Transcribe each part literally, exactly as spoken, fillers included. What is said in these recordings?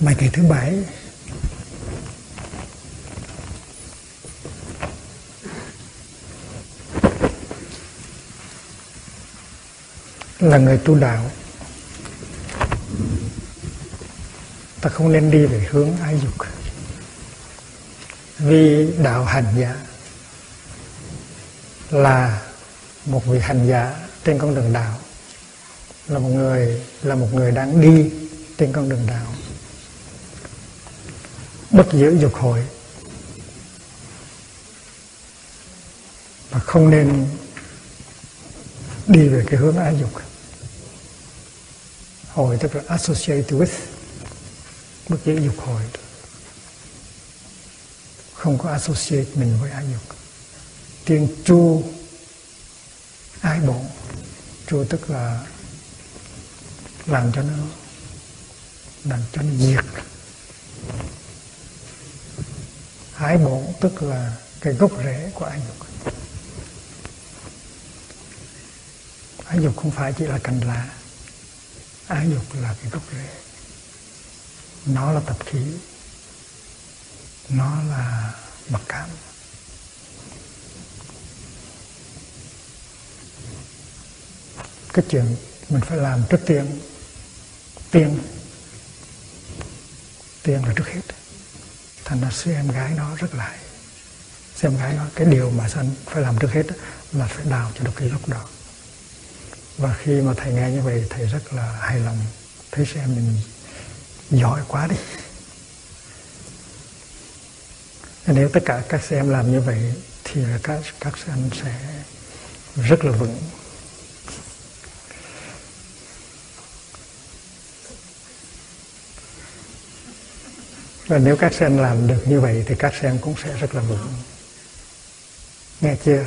Bài kệ thứ bảy. Là người tu đạo, ta không nên đi về hướng ái dục, vì đạo hành giả là một vị hành giả trên con đường đạo, là một người là một người đang đi trên con đường đạo, bất giữ dục hội và không nên đi về cái hướng ái dục. Hội tức là associate with, bất giữ dục hội, không có associate mình với ái dục. Tiên chu ái bổn, chu tức là làm cho nó làm cho nó diệt. Ái bổn tức là cái gốc rễ của ái dục. Ái dục không phải chỉ là cành lá, ái dục là cái gốc rễ. Nó là tập khí, nó là mặc cảm. Cái chuyện mình phải làm trước tiên, tiên, tiên là trước hết. Thành ra sư em gái nó rất lại, sư em gái nó cái điều mà sanh phải làm trước hết là phải đào cho được cái gốc đó. Và khi mà thầy nghe như vậy, thầy rất là hài lòng, thấy sư em mình giỏi quá đi. Nếu tất cả các sư em làm như vậy thì các các sư anh sẽ rất là vững. Và nếu các sen làm được như vậy thì các sen cũng sẽ rất là vững. Nghe chưa?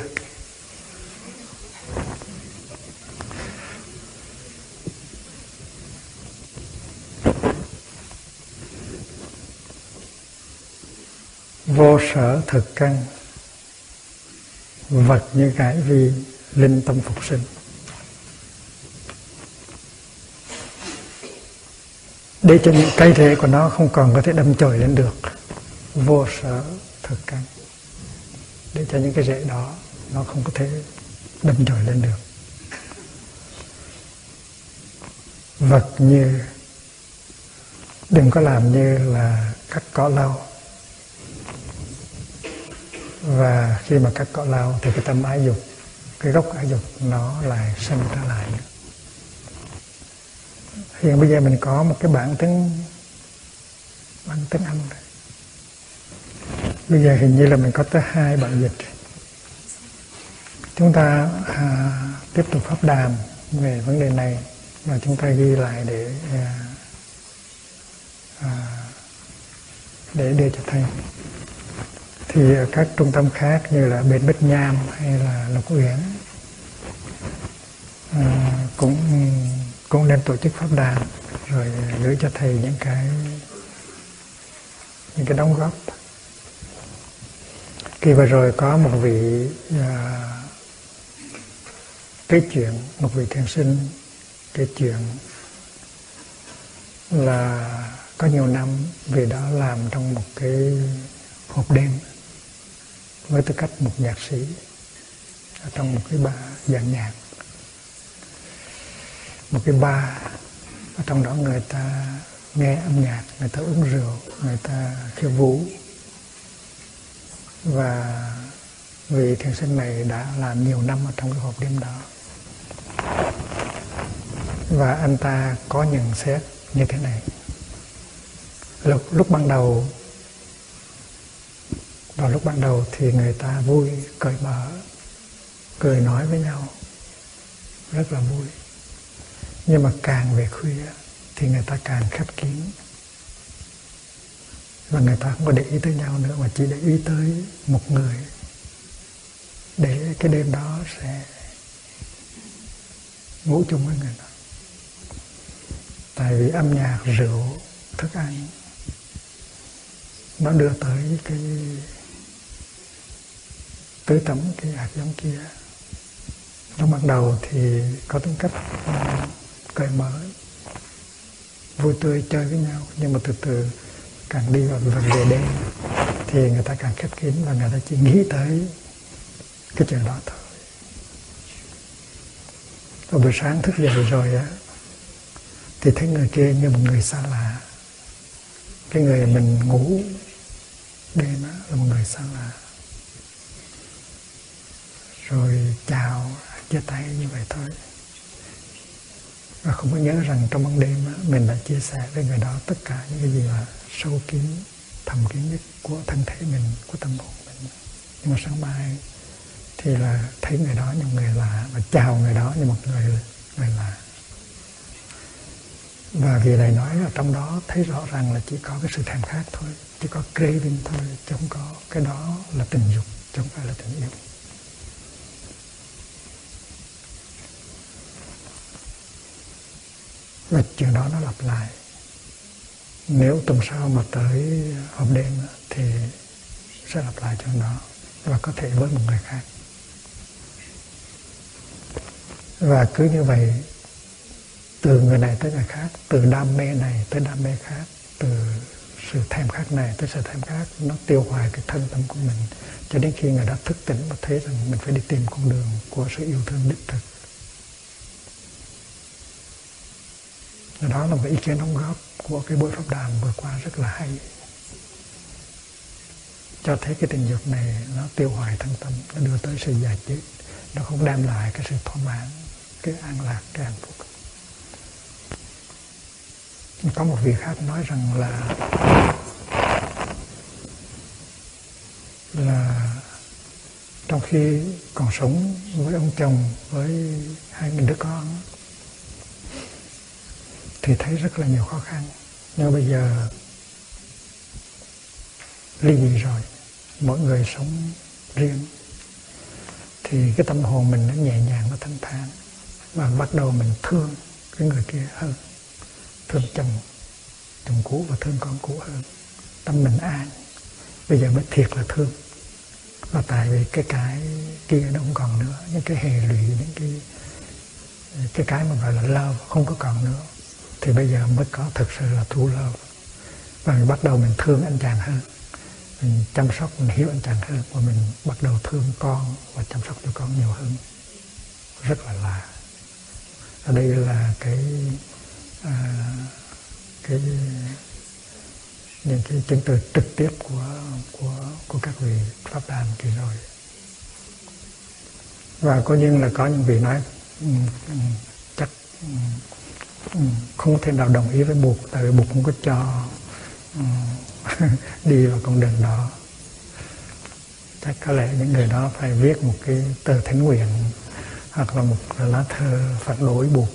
Vô sở thực căn, vật như cải vi, linh tâm phục sinh. Để cho những cây rễ của nó không còn có thể đâm chồi lên được. Vô sở thực căn, để cho những cái rễ đó nó không có thể đâm chồi lên được. Vật như, đừng có làm như là cắt cỏ lau. Và khi mà cắt cỏ lau thì cái tâm ái dục, cái gốc ái dục nó lại sinh ra lại. Hiện bây giờ mình có một cái bản tiếng bản tiếng Anh rồi. Bây giờ hình như là mình có tới hai bản dịch. Chúng ta à, tiếp tục pháp đàm về vấn đề này và chúng ta ghi lại để à, à, để đưa cho thầy. Thì ở các trung tâm khác như là bên Bích Nham hay là Lộc Uyển à, cũng cũng nên tổ chức pháp đàm rồi gửi cho thầy những cái những cái đóng góp. Khi vừa rồi có một vị uh, cái chuyện một vị thiền sinh cái chuyện là có nhiều năm vì đã làm trong một cái hộp đêm với tư cách một nhạc sĩ trong một cái dàn nhạc, một cái bar, ở trong đó người ta nghe âm nhạc, người ta uống rượu, người ta khiêu vũ. Và vị thiền sinh này đã làm nhiều năm ở trong cái hộp đêm đó. Và anh ta có nhận xét như thế này. Lúc, lúc ban đầu, vào lúc ban đầu thì người ta vui, cởi mở, cười nói với nhau, rất là vui. Nhưng mà càng về khuya thì người ta càng khép kín, và người ta không có để ý tới nhau nữa, mà chỉ để ý tới một người, để cái đêm đó sẽ ngủ chung với người đó. Tại vì âm nhạc, rượu, thức ăn nó đưa tới cái tứ tấm, cái hạt giống kia. Lúc ban đầu thì có tính cách cởi mở, vui tươi chơi với nhau, nhưng mà từ từ càng đi vào về đêm thì người ta càng khép kín, và người ta chỉ nghĩ tới cái chuyện đó thôi. Rồi buổi sáng thức dậy rồi á, thì thấy người kia như một người xa lạ. Cái người mình ngủ đêm á là một người xa lạ. Rồi chào, chia tay như vậy thôi. Và không có nhớ rằng trong ban đêm á, mình đã chia sẻ với người đó tất cả những cái gì mà sâu kín, thầm kín nhất của thân thể mình, của tâm hồn mình. Nhưng mà sáng mai thì là thấy người đó như người lạ, và chào người đó như một người, người lạ. Và vì Thầy nói là trong đó thấy rõ ràng là chỉ có cái sự thèm khát thôi, chỉ có craving thôi, chứ không có cái đó là tình dục, chứ không phải là tình yêu. Và chuyện đó nó lặp lại. Nếu tuần sau mà tới hộp đêm thì sẽ lặp lại chuyện đó, và có thể với một người khác. Và cứ như vậy, từ người này tới người khác, từ đam mê này tới đam mê khác, từ sự thèm khát này tới sự thèm khát, nó tiêu hoài cái thân tâm của mình, cho đến khi người đã thức tỉnh và thấy rằng mình phải đi tìm con đường của sự yêu thương đích thực. Và đó là một ý kiến đóng góp của cái buổi pháp đàm vừa qua rất là hay, cho thấy cái tình dục này nó tiêu hoài thân tâm, nó đưa tới sự già chết, nó không đem lại cái sự thỏa mãn, cái an lạc, cái hạnh phúc. Có một vị khác nói rằng là là trong khi còn sống với ông chồng, với hai người đứa con thì thấy rất là nhiều khó khăn, nhưng bây giờ ly dị rồi, mỗi người sống riêng, thì cái tâm hồn mình nó nhẹ nhàng, nó thanh thản, và bắt đầu mình thương cái người kia hơn, thương chồng, chồng cũ và thương con cũ hơn. Tâm mình an, bây giờ mới thiệt là thương. Và tại vì cái cái kia nó không còn nữa, những cái hệ lụy, những cái cái cái mà gọi là love không có còn nữa, thì bây giờ mới có thực sự là true love. Và mình bắt đầu mình thương anh chàng hơn, mình chăm sóc, mình hiểu anh chàng hơn, và mình bắt đầu thương con và chăm sóc cho con nhiều hơn. Rất là lạ. Ở đây là cái À, cái, những cái chứng từ trực tiếp của, của, của các vị pháp đàm kỳ rồi. Và có nhiên là có những vị nói um, um, chắc um, không thể nào đồng ý với Bụt, tại vì Bụt không có cho um, đi vào con đường đó. Chắc có lẽ những người đó phải viết một cái tờ thánh nguyện hoặc là một lá thơ phản đối Bụt.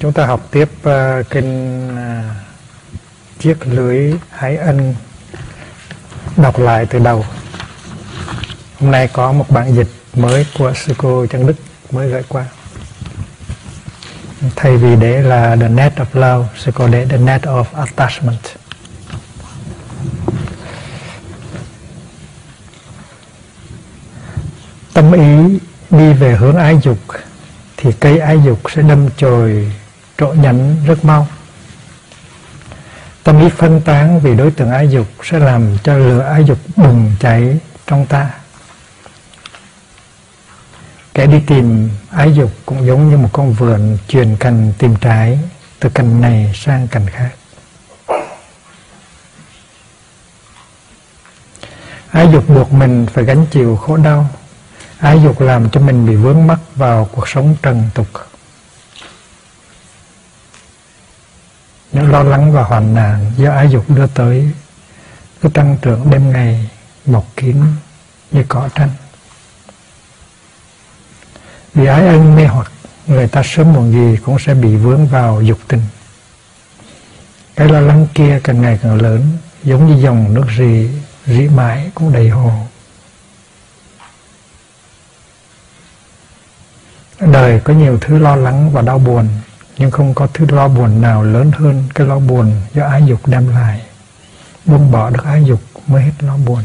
Chúng ta học tiếp uh, kinh uh, Chiếc Lưới Ái Ân, đọc lại từ đầu. Hôm nay có một bản dịch mới của sư cô Trần Đức mới gửi qua. Thay vì để là The Net of Love, sư cô để The Net of Attachment. Tâm ý đi về hướng ái dục thì cây ái dục sẽ đâm chồi trổ nhánh rất mau. Tâm ý phân tán vì đối tượng ái dục sẽ làm cho lửa ái dục bùng cháy trong ta. Kẻ đi tìm ái dục cũng giống như một con vượn chuyển cành tìm trái, từ cành này sang cành khác. Ái dục buộc mình phải gánh chịu khổ đau. Ái dục làm cho mình bị vướng mắc vào cuộc sống trần tục. Những lo lắng và hoạn nạn do ái dục đưa tới cứ tăng trưởng đêm ngày, mọc kín như cỏ tranh. Vì ái ân mê hoặc, người ta sớm muộn gì cũng sẽ bị vướng vào dục tình. Cái lo lắng kia càng ngày càng lớn, giống như dòng nước rì rỉ mãi cũng đầy hồ. Đời có nhiều thứ lo lắng và đau buồn, nhưng không có thứ lo buồn nào lớn hơn cái lo buồn do ái dục đem lại. Buông bỏ được ái dục mới hết lo buồn.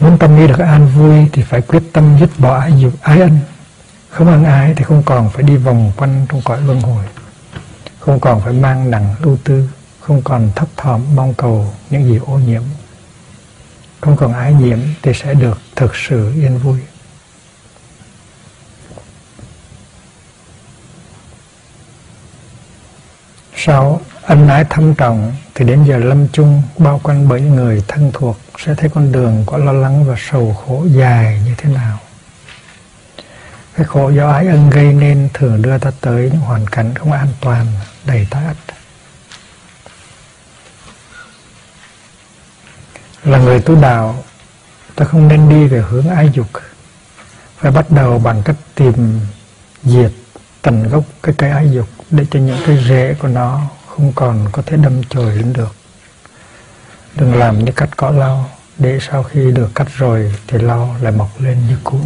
Muốn tâm đi được an vui thì phải quyết tâm dứt bỏ ái dục, ái ân. Không ăn ái thì không còn phải đi vòng quanh trong cõi luân hồi, không còn phải mang nặng ưu tư, không còn thấp thỏm mong cầu những gì ô nhiễm. Không còn ái nhiễm thì sẽ được thực sự yên vui. Sáu, ân ái thâm trọng thì đến giờ lâm chung bao quanh bởi những người thân thuộc sẽ thấy con đường có lo lắng và sầu khổ dài như thế nào. Cái khổ do ái ân gây nên thường đưa ta tới những hoàn cảnh không an toàn, đầy ta ắt. Là người tu đạo, ta không nên đi về hướng ái dục, phải bắt đầu bằng cách tìm diệt tận gốc cái cây ái dục để cho những cái rễ của nó không còn có thể đâm chồi lên được. Đừng làm như cắt cỏ lau, để sau khi được cắt rồi thì lau lại mọc lên như cũ.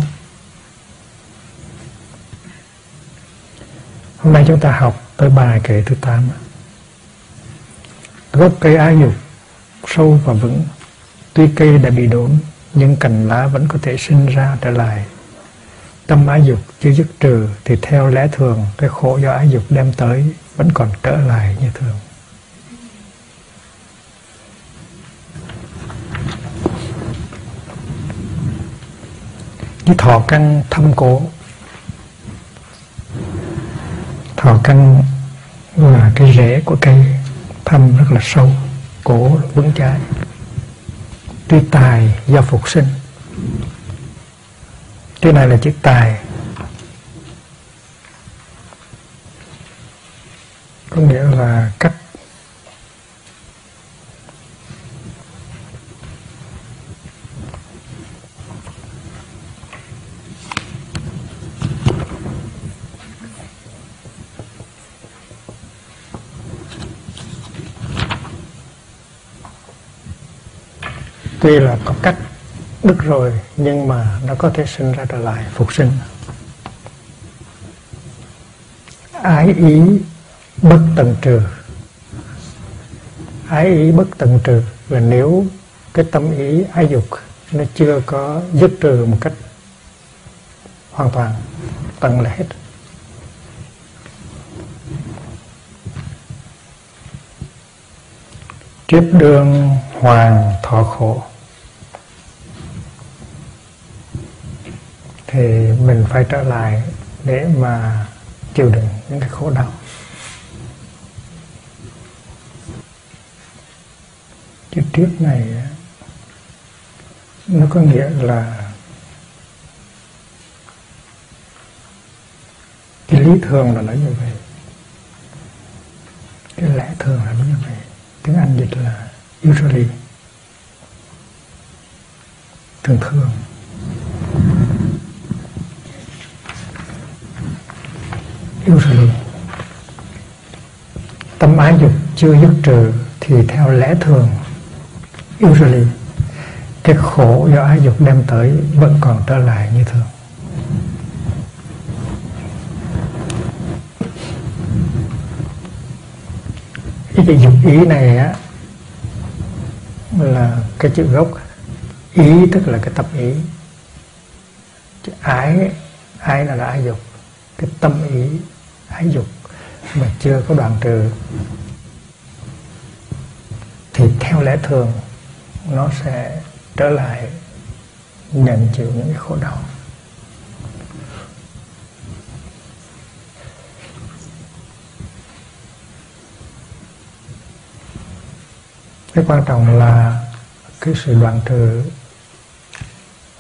Hôm nay chúng ta học tới bài kệ thứ tám. Gốc cây ái dục sâu và vững, tuy cây đã bị đốn nhưng cành lá vẫn có thể sinh ra trở lại. Tâm ái dục chưa dứt trừ thì theo lẽ thường cái khổ do ái dục đem tới vẫn còn trở lại như thường. Cái thọ căn thâm cố, thọ căn là cái rễ của cây, thâm rất là sâu, cố vững chãi. Tuy tài do phục sinh, cái này là chữ tài, có nghĩa là cách tuy là có cách đứt rồi nhưng mà nó có thể sinh ra trở lại, phục sinh. Ái ý bất tận trừ, ái ý bất tận trừ là nếu cái tâm ý ái dục nó chưa có dứt trừ một cách hoàn toàn, tận là hết. Kiếp đương hoàng thọ khổ thì mình phải trở lại để mà chịu đựng những cái khổ đau. Chữ trước này nó có nghĩa là cái lý thường là nó như vậy, cái lẽ thường là nó như vậy. Tiếng Anh dịch là usually, thường thường. Usually. Tâm ái dục chưa dứt trừ thì theo lẽ thường, usually, cái khổ do ái dục đem tới vẫn còn trở lại như thường. Cái chữ dục ý này á là cái chữ gốc, ý tức là cái tâm ý, chữ ái, ái là, là ái dục, cái tâm ý ái dục mà chưa có đoạn trừ lẽ thường nó sẽ trở lại nhận chịu những cái khổ đau. Cái quan trọng là cái sự đoạn trừ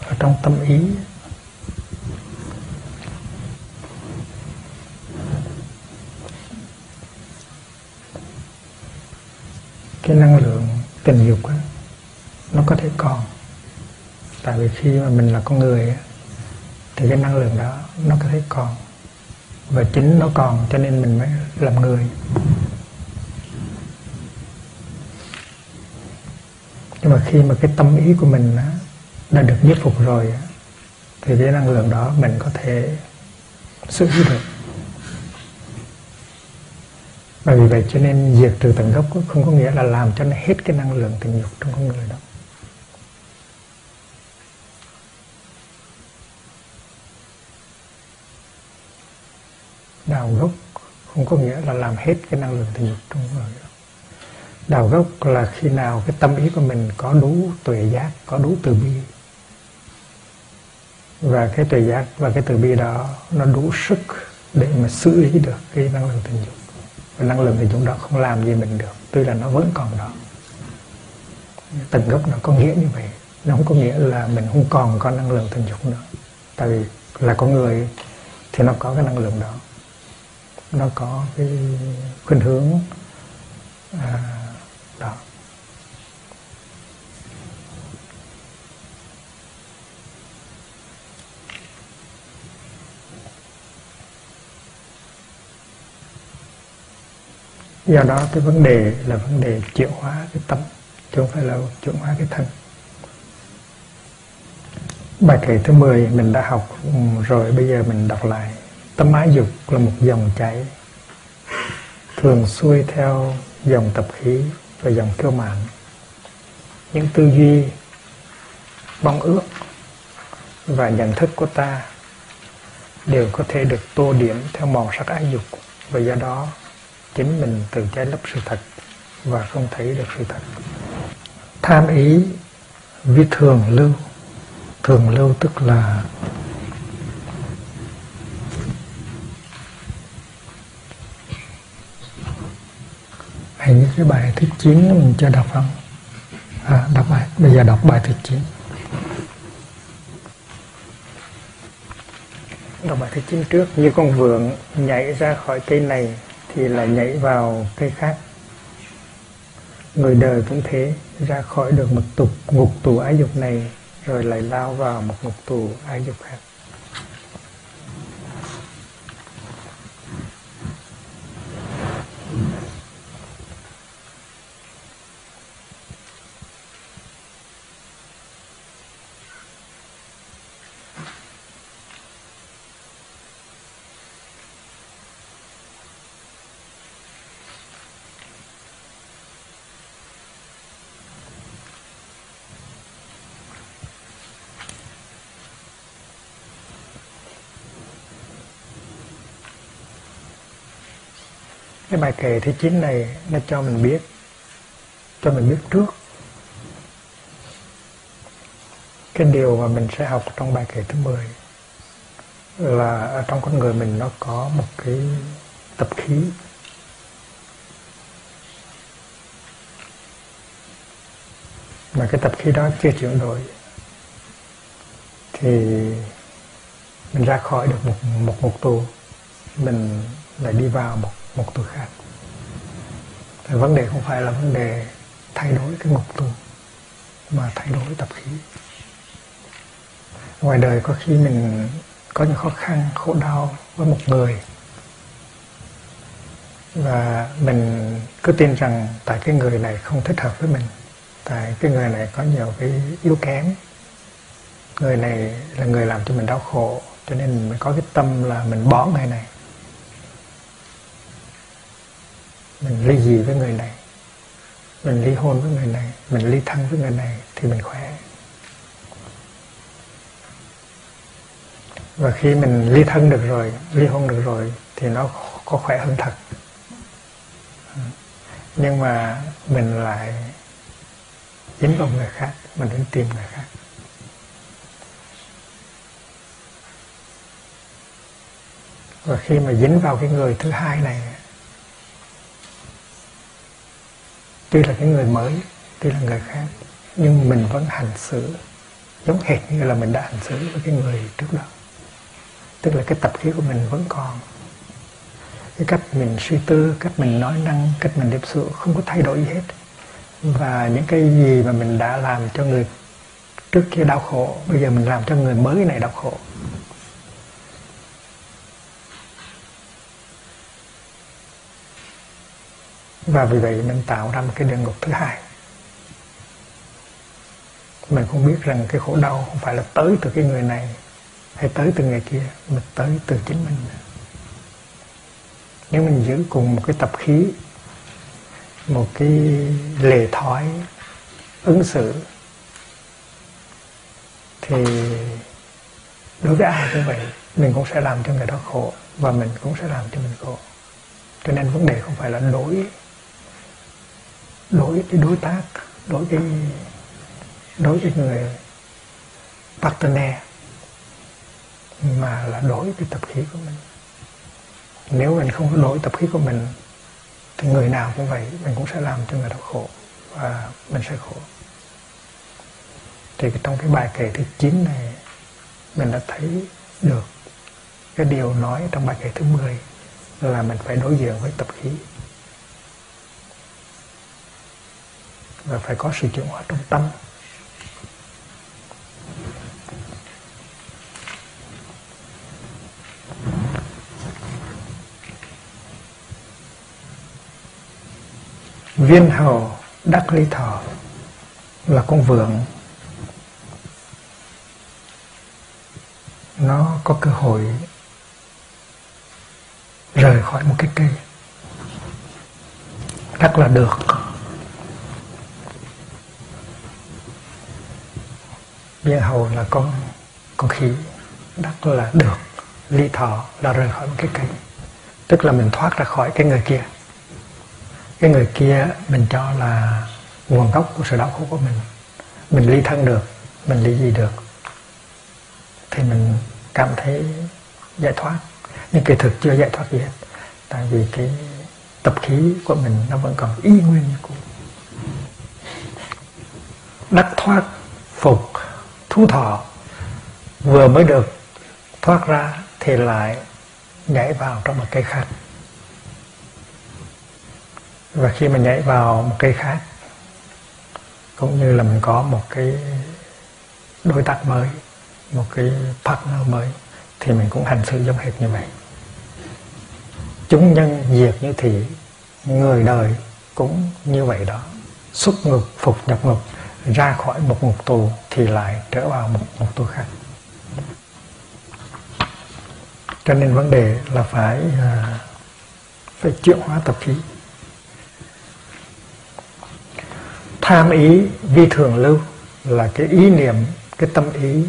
ở trong tâm ý. Cái năng lượng tình dục đó, nó có thể còn, tại vì khi mà mình là con người đó, thì cái năng lượng đó nó có thể còn, và chính nó còn cho nên mình mới làm người. Nhưng mà khi mà cái tâm ý của mình đó, đã được thuyết phục rồi đó, thì cái năng lượng đó mình có thể xử lý được. Bởi vì vậy cho nên diệt trừ tận gốc không có nghĩa là làm cho nó hết cái năng lượng tình dục trong con người đâu. Đào gốc không có nghĩa là làm hết cái năng lượng tình dục trong con người đâu. Đào gốc là khi nào cái tâm ý của mình có đủ tuệ giác, có đủ từ bi. Và cái tuệ giác và cái từ bi đó nó đủ sức để mà xử lý được cái năng lượng tình dục. Và năng lượng thì chúng đó không làm gì mình được, tuy là nó vẫn còn đó. Tận gốc nó có nghĩa như vậy, nó không có nghĩa là mình không còn có năng lượng tình dục nữa. Tại vì là con người thì nó có cái năng lượng đó, nó có cái khuynh hướng à, đó. Do đó cái vấn đề là vấn đề chuyển hóa cái tâm, chứ không phải là chuyển hóa cái thân. Bài kệ thứ mười mình đã học rồi, bây giờ mình đọc lại. Tâm ái dục là một dòng chảy thường xuôi theo dòng tập khí và dòng kiêu mạn. Những tư duy, mong ước và nhận thức của ta đều có thể được tô điểm theo màu sắc ái dục, và do đó chính mình tự che lấp sự thật và không thấy được sự thật. Tham ý với thường lưu. Thường lưu tức là hình như cái bài thứ chín mình chưa đọc không? À, đọc bài, bây giờ đọc bài thứ chín. Đọc bài thứ chín trước. Như con vượn nhảy ra khỏi cây này thì lại nhảy vào cây khác. Người đời cũng thế, ra khỏi được một tục ngục tù ái dục này, rồi lại lao vào một ngục tù ái dục khác. Cái bài kệ thứ chín này nó cho mình biết, cho mình biết trước cái điều mà mình sẽ học trong bài kệ thứ mười, là ở trong con người mình nó có một cái tập khí. Mà cái tập khí đó chưa chuyển đổi thì mình ra khỏi được một, một ngục tù, mình lại đi vào một ngục tù khác. Thì vấn đề không phải là vấn đề thay đổi cái ngục tù, mà thay đổi tập khí. Ngoài đời có khi mình có những khó khăn, khổ đau với một người, và mình cứ tin rằng tại cái người này không thích hợp với mình, tại cái người này có nhiều cái yếu kém, người này là người làm cho mình đau khổ, cho nên mình mới có cái tâm là mình bỏ người này, mình ly dị với người này, mình ly hôn với người này, mình ly thân với người này thì mình khỏe. Và khi mình ly thân được rồi, ly hôn được rồi thì nó có khỏe hơn thật. Nhưng mà mình lại dính vào người khác, mình đến tìm người khác. Và khi mà dính vào cái người thứ hai này, tuy là cái người mới, tuy là người khác, nhưng mình vẫn hành xử giống hệt như là mình đã hành xử với cái người trước đó. Tức là cái tập khí của mình vẫn còn, cái cách mình suy tư, cách mình nói năng, cách mình điệp sự không có thay đổi gì hết. Và những cái gì mà mình đã làm cho người trước kia đau khổ, bây giờ mình làm cho người mới này đau khổ. Và vì vậy mình tạo ra một cái địa ngục thứ hai. Mình không biết rằng cái khổ đau không phải là tới từ cái người này hay tới từ người kia, mà tới từ chính mình. Nếu mình giữ cùng một cái tập khí, một cái lề thói ứng xử, thì đối với ai cũng vậy, mình cũng sẽ làm cho người đó khổ và mình cũng sẽ làm cho mình khổ. Cho nên vấn đề không phải là đổi đổi cái đối tác, đổi cái đối cái người partner, mà là đổi cái tập khí của mình. Nếu mình không có đổi tập khí của mình thì người nào cũng vậy, mình cũng sẽ làm cho người đó khổ và mình sẽ khổ. Thì trong cái bài kệ thứ chín này, mình đã thấy được cái điều nói trong bài kệ thứ mười là mình phải đối diện với tập khí và phải có sự chuyển hóa trong tâm. Viên hầu đắc ly thọ là con vượn, nó có cơ hội rời khỏi một cái cây, đắc là được. Viên hầu là con con khỉ, đắc là được, ly thọ là rời khỏi một cái cây, tức là mình thoát ra khỏi cái người kia. Cái người kia mình cho là nguồn gốc của sự đau khổ của mình. Mình ly thân được, mình ly gì được, thì mình cảm thấy giải thoát. Nhưng kỳ thực chưa giải thoát gì hết, tại vì cái tập khí của mình nó vẫn còn y nguyên như cũ. Đắc thoát phục thú thọ, vừa mới được thoát ra thì lại nhảy vào trong một cây khác. Và khi mình nhảy vào một cây khác, cũng như là mình có một cái đối tác mới, một cái partner mới, thì mình cũng hành xử giống hệt như vậy. Chúng nhân diệt như thị, người đời cũng như vậy đó. Xuất ngục, phục nhập ngục, ra khỏi một ngục tù thì lại trở vào một ngục tù khác. Cho nên vấn đề là phải phải chuyển hóa tập khí. Tham ý vi thường lưu là cái ý niệm, cái tâm ý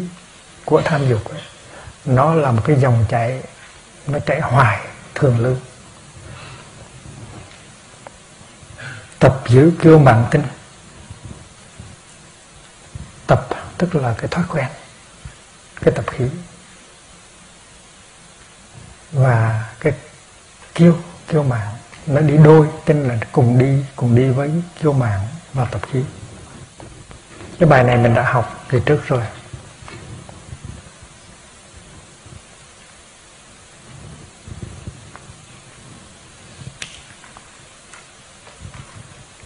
của tham dục ấy. Nó là một cái dòng chảy, nó chảy hoài, thường lưu. Tập giữ kiêu mạn tinh. Tập tức là cái thói quen, cái tập khí. Và cái kiêu, kiêu mạn, nó đi đôi, tên là cùng đi, cùng đi với kiêu mạn và tập khí. Cái bài này mình đã học kỳ trước rồi.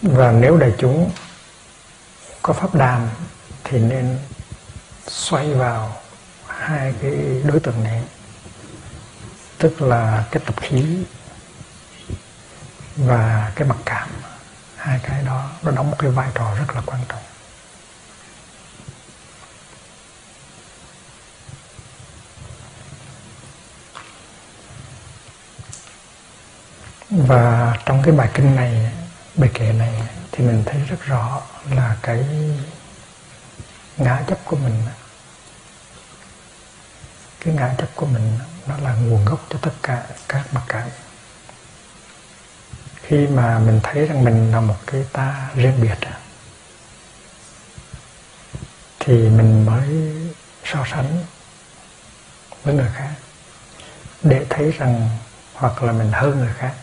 Và nếu đại chúng có pháp đàm thì nên xoay vào hai cái đối tượng này, tức là cái tập khí và cái mặc cảm. Hai cái đó nó đóng một cái vai trò rất là quan trọng. Và trong cái bài kinh này, bài kệ này, thì mình thấy rất rõ là cái ngã chấp của mình, cái ngã chấp của mình nó là nguồn gốc cho tất cả các mặc cảm. Khi mà mình thấy rằng mình là một cái ta riêng biệt, thì mình mới so sánh với người khác để thấy rằng hoặc là mình hơn người khác,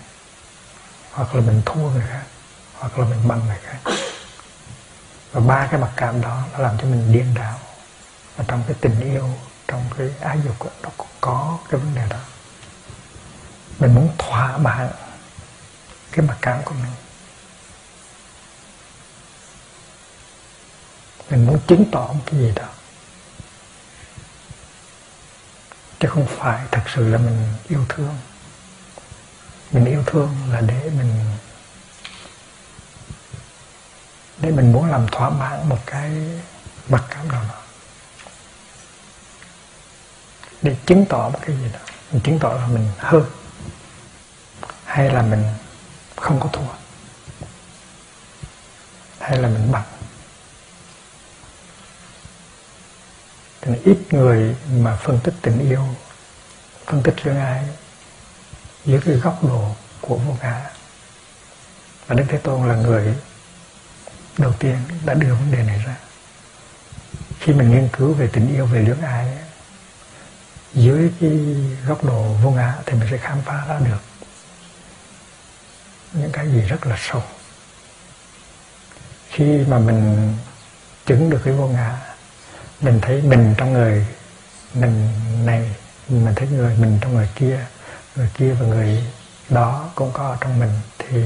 hoặc là mình thua người khác, hoặc là mình bằng người khác. Và ba cái mặc cảm đó nó làm cho mình điên đảo. Và trong cái tình yêu, trong cái ái dục đó, nó cũng có cái vấn đề đó. Mình muốn thỏa mãn cái mặc cảm của mình, mình muốn chứng tỏ một cái gì đó, chứ không phải thật sự là mình yêu thương. Mình yêu thương là để mình để mình muốn làm thỏa mãn một cái mặc cảm nào đó, để chứng tỏ một cái gì đó. Mình chứng tỏ là mình hơn, hay là mình không có thua, hay là mình bằng. Thì ít người mà phân tích tình yêu, phân tích tương ai dưới cái góc độ của vô ngã. Và Đức Thế Tôn là người đầu tiên đã đưa vấn đề này ra. Khi mình nghiên cứu về tình yêu, về lưỡng ái dưới cái góc độ vô ngã thì mình sẽ khám phá ra được những cái gì rất là sâu. Khi mà mình chứng được cái vô ngã, mình thấy mình trong người mình này, mình thấy người mình trong người kia, người kia và người đó cũng có trong mình, thì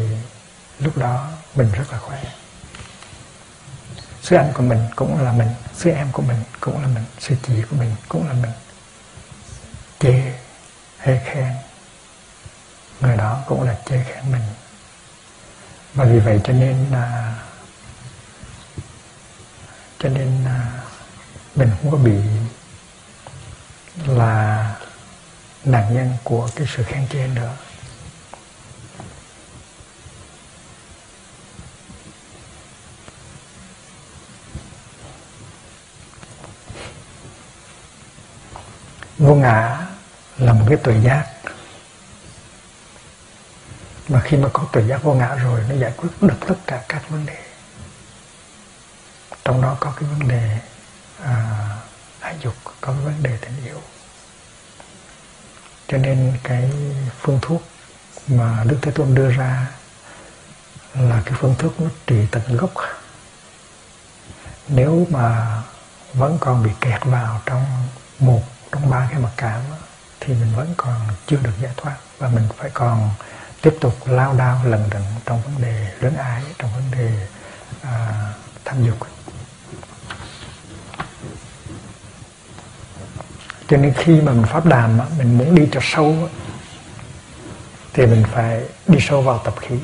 lúc đó mình rất là khỏe. Sư anh của mình cũng là mình, sư em của mình cũng là mình, sư chị của mình cũng là mình. Chê hay khen người đó cũng là chê khen mình. Và vì vậy cho nên là cho nên là mình không có bị là nạn nhân của cái sự khen chê nữa. Vô ngã là một cái tuệ giác, mà khi mà có tuệ giác vô ngã rồi nó giải quyết được tất cả các vấn đề, trong đó có cái vấn đề à, ái dục, có cái vấn đề tình yêu. Cho nên cái phương thuốc mà Đức Thế Tôn đưa ra là cái phương thuốc nó trị tận gốc. Nếu mà vẫn còn bị kẹt vào trong một trong ba cái mặc cảm thì mình vẫn còn chưa được giải thoát, và mình phải còn tiếp tục lao đao lần đận trong vấn đề lưỡng ái, trong vấn đề à, tham dục. Cho nên khi mà mình pháp đàm, mình muốn đi cho sâu thì mình phải đi sâu vào tập khí.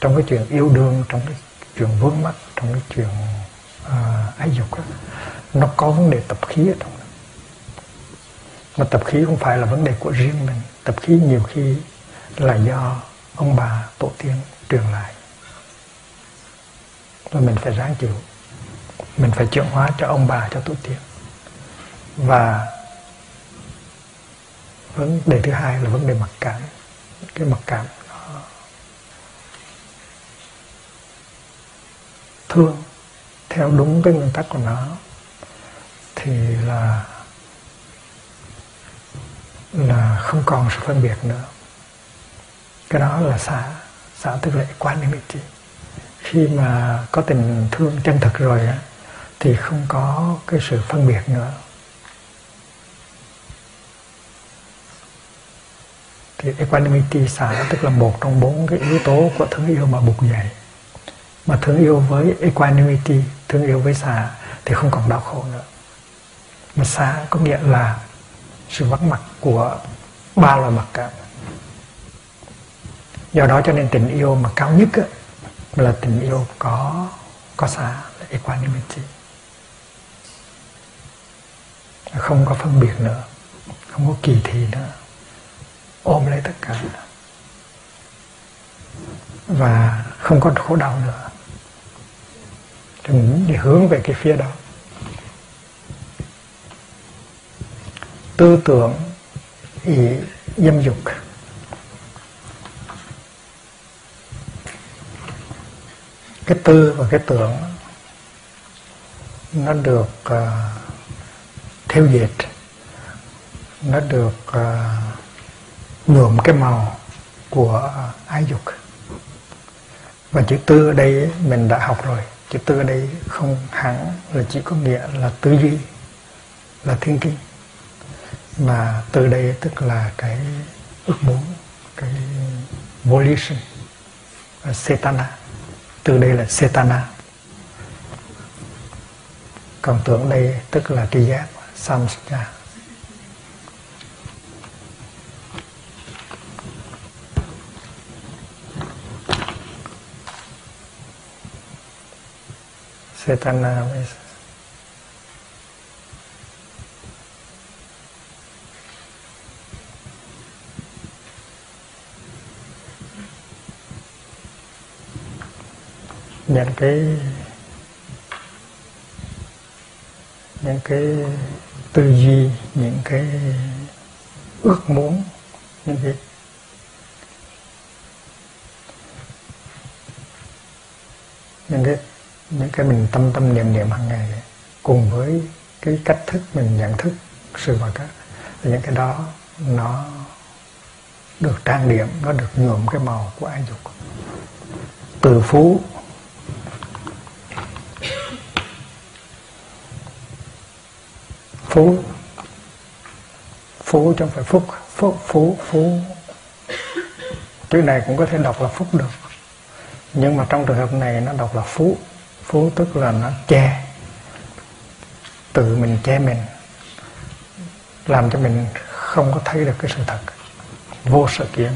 Trong cái chuyện yêu đương, trong cái chuyện vướng mắc, trong cái chuyện à, ái dục đó, nó có vấn đề tập khí ở trong đó. Mà tập khí không phải là vấn đề của riêng mình. Tập khí nhiều khi là do ông bà tổ tiên truyền lại, và mình phải ráng chịu. Mình phải chuyển hóa cho ông bà, cho tổ tiên. Và vấn đề thứ hai là vấn đề mặc cảm. Cái mặc cảm nó thương theo đúng cái nguyên tắc của nó thì là là không còn sự phân biệt nữa. Cái đó là xã xã tức là equanimity. Khi mà có tình thương chân thực rồi á thì không có cái sự phân biệt nữa. Thì equanimity xả tức là một trong bốn cái yếu tố của thương yêu mà Bụt dạy. Mà thương yêu với equanimity, thương yêu với xả thì không còn đau khổ nữa. Mà xả có nghĩa là sự vắng mặt của ba loại mặc cảm. Do đó cho nên tình yêu mà cao nhất á, là tình yêu có có xả, là equanimity. Không có phân biệt nữa, không có kỳ thị nữa, ôm lấy tất cả nữa. Và không có khổ đau nữa. Đừng đi hướng về cái phía đó. Tư tưởng ý dâm dục. cái tư và cái tưởng nó được uh, theo dệt, nó được uh, nhuộm cái màu của ái dục. Và chữ tư ở đây mình đã học rồi, chữ tư ở đây không hẳn là chỉ có nghĩa là tư duy, là thinking, mà từ đây tức là cái ước muốn, cái volition, cetana. Từ đây là cetana. Còn tưởng đây tức là tri giác, samsara. Cetana với những cái những cái tư duy, những cái ước muốn, những cái những cái những cái mình tâm tâm niệm niệm hàng ngày cùng với cái cách thức mình nhận thức sự vật á, những cái đó nó được trang điểm, nó được nhuộm cái màu của ái dục. Từ phú Phú Phú chứ không phải phúc. Phú Phú Phú chữ này cũng có thể đọc là phúc được, nhưng mà trong trường hợp này nó đọc là phú. Phú tức là nó che, tự mình che mình, làm cho mình không có thấy được cái sự thật, vô sở kiến.